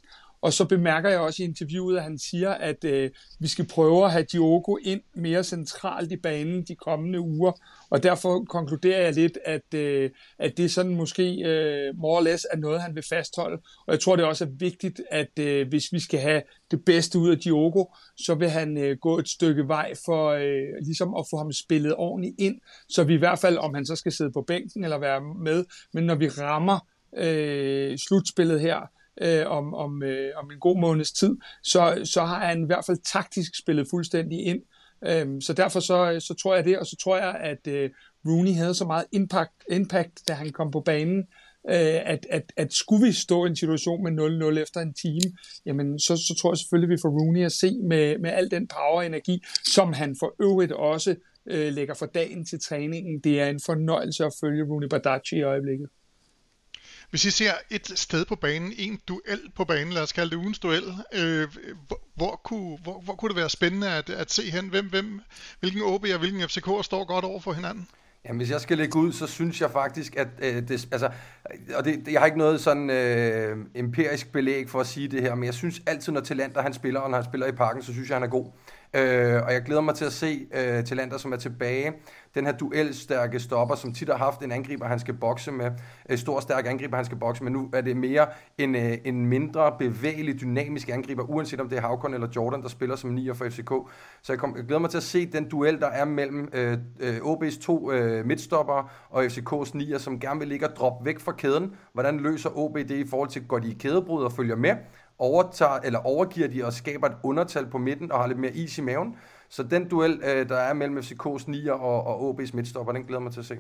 Og så bemærker jeg også i interviewet, at han siger, at øh, vi skal prøve at have Diogo ind mere centralt i banen de kommende uger. Og derfor konkluderer jeg lidt, at, øh, at det sådan måske øh, more or less er noget, han vil fastholde. Og jeg tror, det også er vigtigt, at øh, hvis vi skal have det bedste ud af Diogo, så vil han øh, gå et stykke vej for øh, ligesom at få ham spillet ordentligt ind. Så vi i hvert fald, om han så skal sidde på bænken eller være med, men når vi rammer øh, slutspillet her, Øh, om, om, øh, om en god måneds tid, så, så har han i hvert fald taktisk spillet fuldstændig ind. Øhm, så derfor så, så tror jeg det, og så tror jeg, at øh, Roony havde så meget impact, impact da han kom på banen, øh, at, at, at skulle vi stå i en situation med nul nul efter en time, jamen så, så tror jeg selvfølgelig, vi får Roony at se med, med al den power og energi, som han for øvrigt også øh, lægger for dagen til træningen. Det er en fornøjelse at følge Roony Bardghji i øjeblikket. Hvis I ser et sted på banen, en duel på banen, lad os kalde det ugens duel, øh, hvor, hvor, kunne, hvor, hvor kunne det være spændende at, at se hen? Hvem, hvem, hvilken O B og hvilken F C K'er står godt over for hinanden? Jamen, hvis jeg skal lægge ud, så synes jeg faktisk, at øh, det, altså, og det, jeg har ikke noget sådan øh, empirisk belæg for at sige det her, men jeg synes altid, når Tillander han spiller, og når han spiller i Parken, så synes jeg, han er god. Øh, og jeg glæder mig til at se øh, Tillander, som er tilbage. Den her duelstærke stopper, som tit har haft en angriber, han skal bokse med. En stor, stærk angriber, han skal bokse med. Nu er det mere en, øh, en mindre bevægelig, dynamisk angriber, uanset om det er Håkon eller Jordan, der spiller som nier for F C K. Så jeg, kom, jeg glæder mig til at se den duel, der er mellem øh, øh, O B's to øh, midtstoppere og F C K's nier, som gerne vil ligge og droppe væk fra kæden. Hvordan løser O B det i forhold til, går de i kædebrud og følger med? Overtager, eller overgiver de og skaber et undertal på midten og har lidt mere is i maven. Så den duel, der er mellem F C K's nier og, og O B's midtstopper, den glæder mig til at se.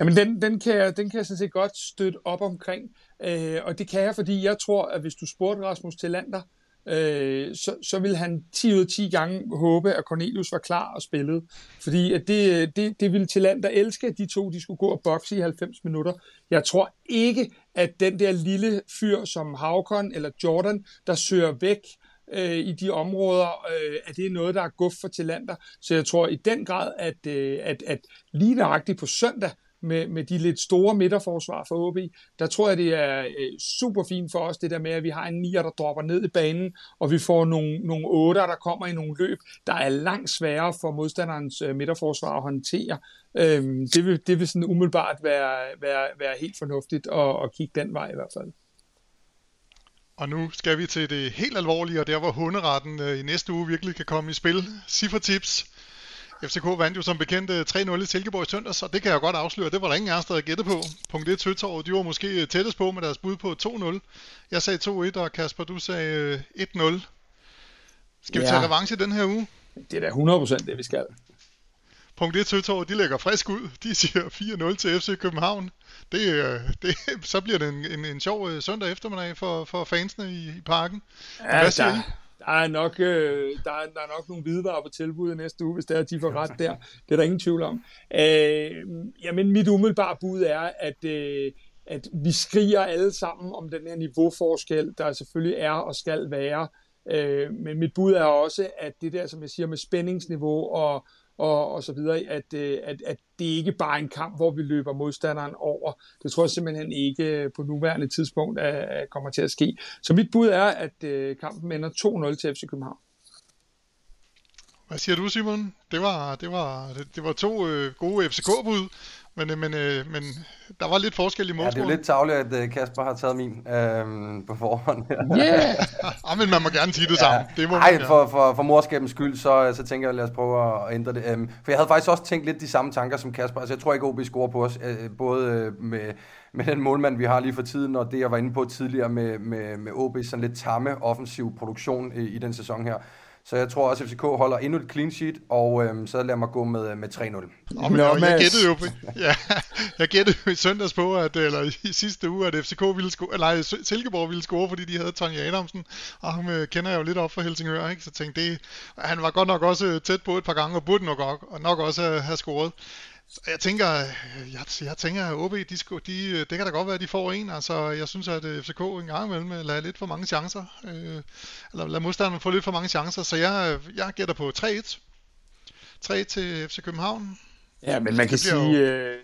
Jamen den, den, kan jeg, den kan jeg sådan set godt støtte op omkring. Øh, og det kan jeg, fordi jeg tror, at hvis du spurgte Rasmus Tillander, øh, så, så ville han ti ud af ti gange håbe, at Cornelius var klar og spillede. Fordi at det, det, det ville Tillander elske, at de to de skulle gå og bokse i halvfems minutter. Jeg tror ikke, at den der lille fyr som Håkon eller Jordan, der søger væk øh, i de områder, øh, at det er noget, der er guf for Tillander. Så jeg tror i den grad, at, øh, at, at lige nøjagtigt på søndag, med, med de lidt store midterforsvar for O B, der tror jeg, det er øh, super fint for os, det der med, at vi har en nier, der dropper ned i banen, og vi får nogle, nogle otter, der kommer i nogle løb, der er langt sværere for modstanderens øh, midterforsvar at håndtere. Øhm, det, vil, det vil sådan umiddelbart være, være, være helt fornuftigt at, at kigge den vej i hvert fald. Og nu skal vi til det helt alvorlige, og der hvor hunderetten øh, i næste uge virkelig kan komme i spil. Siffertips. F C K vandt jo som bekendt tre nul i Silkeborg i søndags, og det kan jeg godt afsløre, det var der ingen af os, der havde gættet på. Punkt et Søtorvet, de var måske tættest på med deres bud på to nul. Jeg sagde to et, og Kasper, du sagde et nul. Skal vi ja. tage revanche den her uge? Det er da hundrede procent det, vi skal. Punkt et Søtorvet, de lægger frisk ud. De siger fire nul til F C København. Det, det, så bliver det en, en, en sjov søndag eftermiddag for, for fansene i, i Parken. Ja, hvad siger I? der er nok, øh, der er, der er nok nogle hvidevarer på tilbud næste uge, hvis der er, de får ret der. Det er der ingen tvivl om. Øh, jamen, mit umiddelbare bud er, at, øh, at vi skriger alle sammen om den her niveauforskel, der selvfølgelig er og skal være. Øh, men mit bud er også, at det der, som jeg siger, med spændingsniveau og Og, og så videre, at, at, at det ikke bare er en kamp, hvor vi løber modstanderen over. Det tror jeg simpelthen ikke på nuværende tidspunkt at, at kommer til at ske. Så mit bud er, at, at kampen ender to nul til F C København. Hvad siger du, Simon? Det var, det var, det var to øh, gode F C K-bud, men, men, øh, men der var lidt forskel i målscoren. Ja, det er jo lidt tarveligt, at Kasper har taget min øh, på forhånd. Yeah! ah, men man må gerne sige det sammen. Ja. Det må Ej, for, for, for morskabens skyld, så, så tænker jeg, lad os prøve at ændre det. Øhm, for jeg havde faktisk også tænkt lidt de samme tanker som Kasper. Altså, jeg tror ikke, O B scorer på os, øh, både med, med den målmand, vi har lige for tiden, og det, jeg var inde på tidligere med, med, med O B's sådan lidt tamme offensiv produktion i, i den sæson her. Så jeg tror også, at F C K holder endnu et clean sheet, og øhm, så lader mig gå med, med tre nul. Nå, men, Nå, jeg, jeg gættede jo ja, jeg gættede jo i søndags på, at, eller i sidste uge, at F C K ville score, nej, Silkeborg ville score, fordi de havde Tony Adamsen, og ham øh, kender jeg jo lidt op fra Helsingør, ikke? Så tænkte det, han var godt nok også tæt på et par gange, og burde nok, og nok også have, have scoret. Jeg tænker, jeg, jeg tænker at O B, de, de, det kan da godt være, at de får en. Altså, jeg synes, at F C K en gang imellem lader lidt for mange chancer. Øh, eller lader modstanderne få lidt for mange chancer. Så jeg, jeg gætter på tre et. tre et til F C København. Ja, men man kan sige, øh,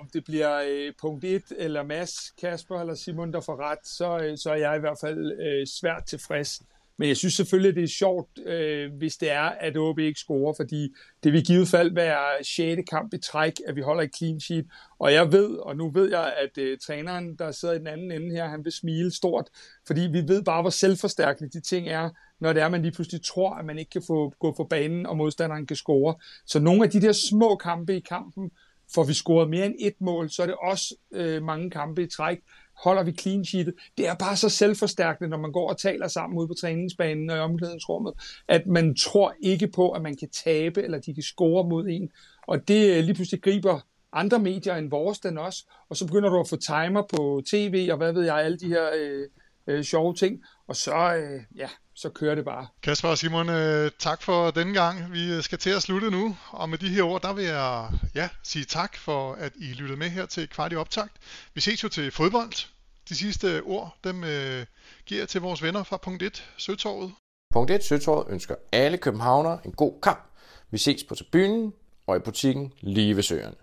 om det bliver øh, punkt et, eller Mads, Kasper eller Simon, der får ret, så, øh, så er jeg i hvert fald øh, svært tilfreds. Men jeg synes selvfølgelig, det er sjovt, øh, hvis det er, at O B ikke scorer, fordi det vil i givet fald være sjette kamp i træk, at vi holder et clean sheet. Og jeg ved, og nu ved jeg, at øh, træneren, der sidder i den anden ende her, han vil smile stort, fordi vi ved bare, hvor selvforstærkende de ting er, når det er, man lige pludselig tror, at man ikke kan få, gå for banen, og modstanderen kan score. Så nogle af de der små kampe i kampen, for vi scorede mere end et mål, så er det også øh, mange kampe i træk, holder vi clean sheetet. Det er bare så selvforstærkende, når man går og taler sammen ude på træningsbanen og i omklædningsrummet, at man tror ikke på, at man kan tabe, eller de kan score mod en. Og det lige pludselig griber andre medier end vores, den også. Og så begynder du at få timer på tv, og hvad ved jeg, alle de her øh, øh, sjove ting. Og så, øh, ja, så kører det bare. Kasper og Simon, øh, tak for denne gang. Vi skal til at slutte nu, og med de her ord, der vil jeg ja, sige tak for, at I lyttede med her til Kvart i Optakt. Vi ses jo til fodbold. De sidste ord, dem øh, giver jeg til vores venner fra Punkt et Søtorvet. Punkt et Søtorvet ønsker alle københavnere en god kamp. Vi ses på tribunen og i butikken lige ved søerne.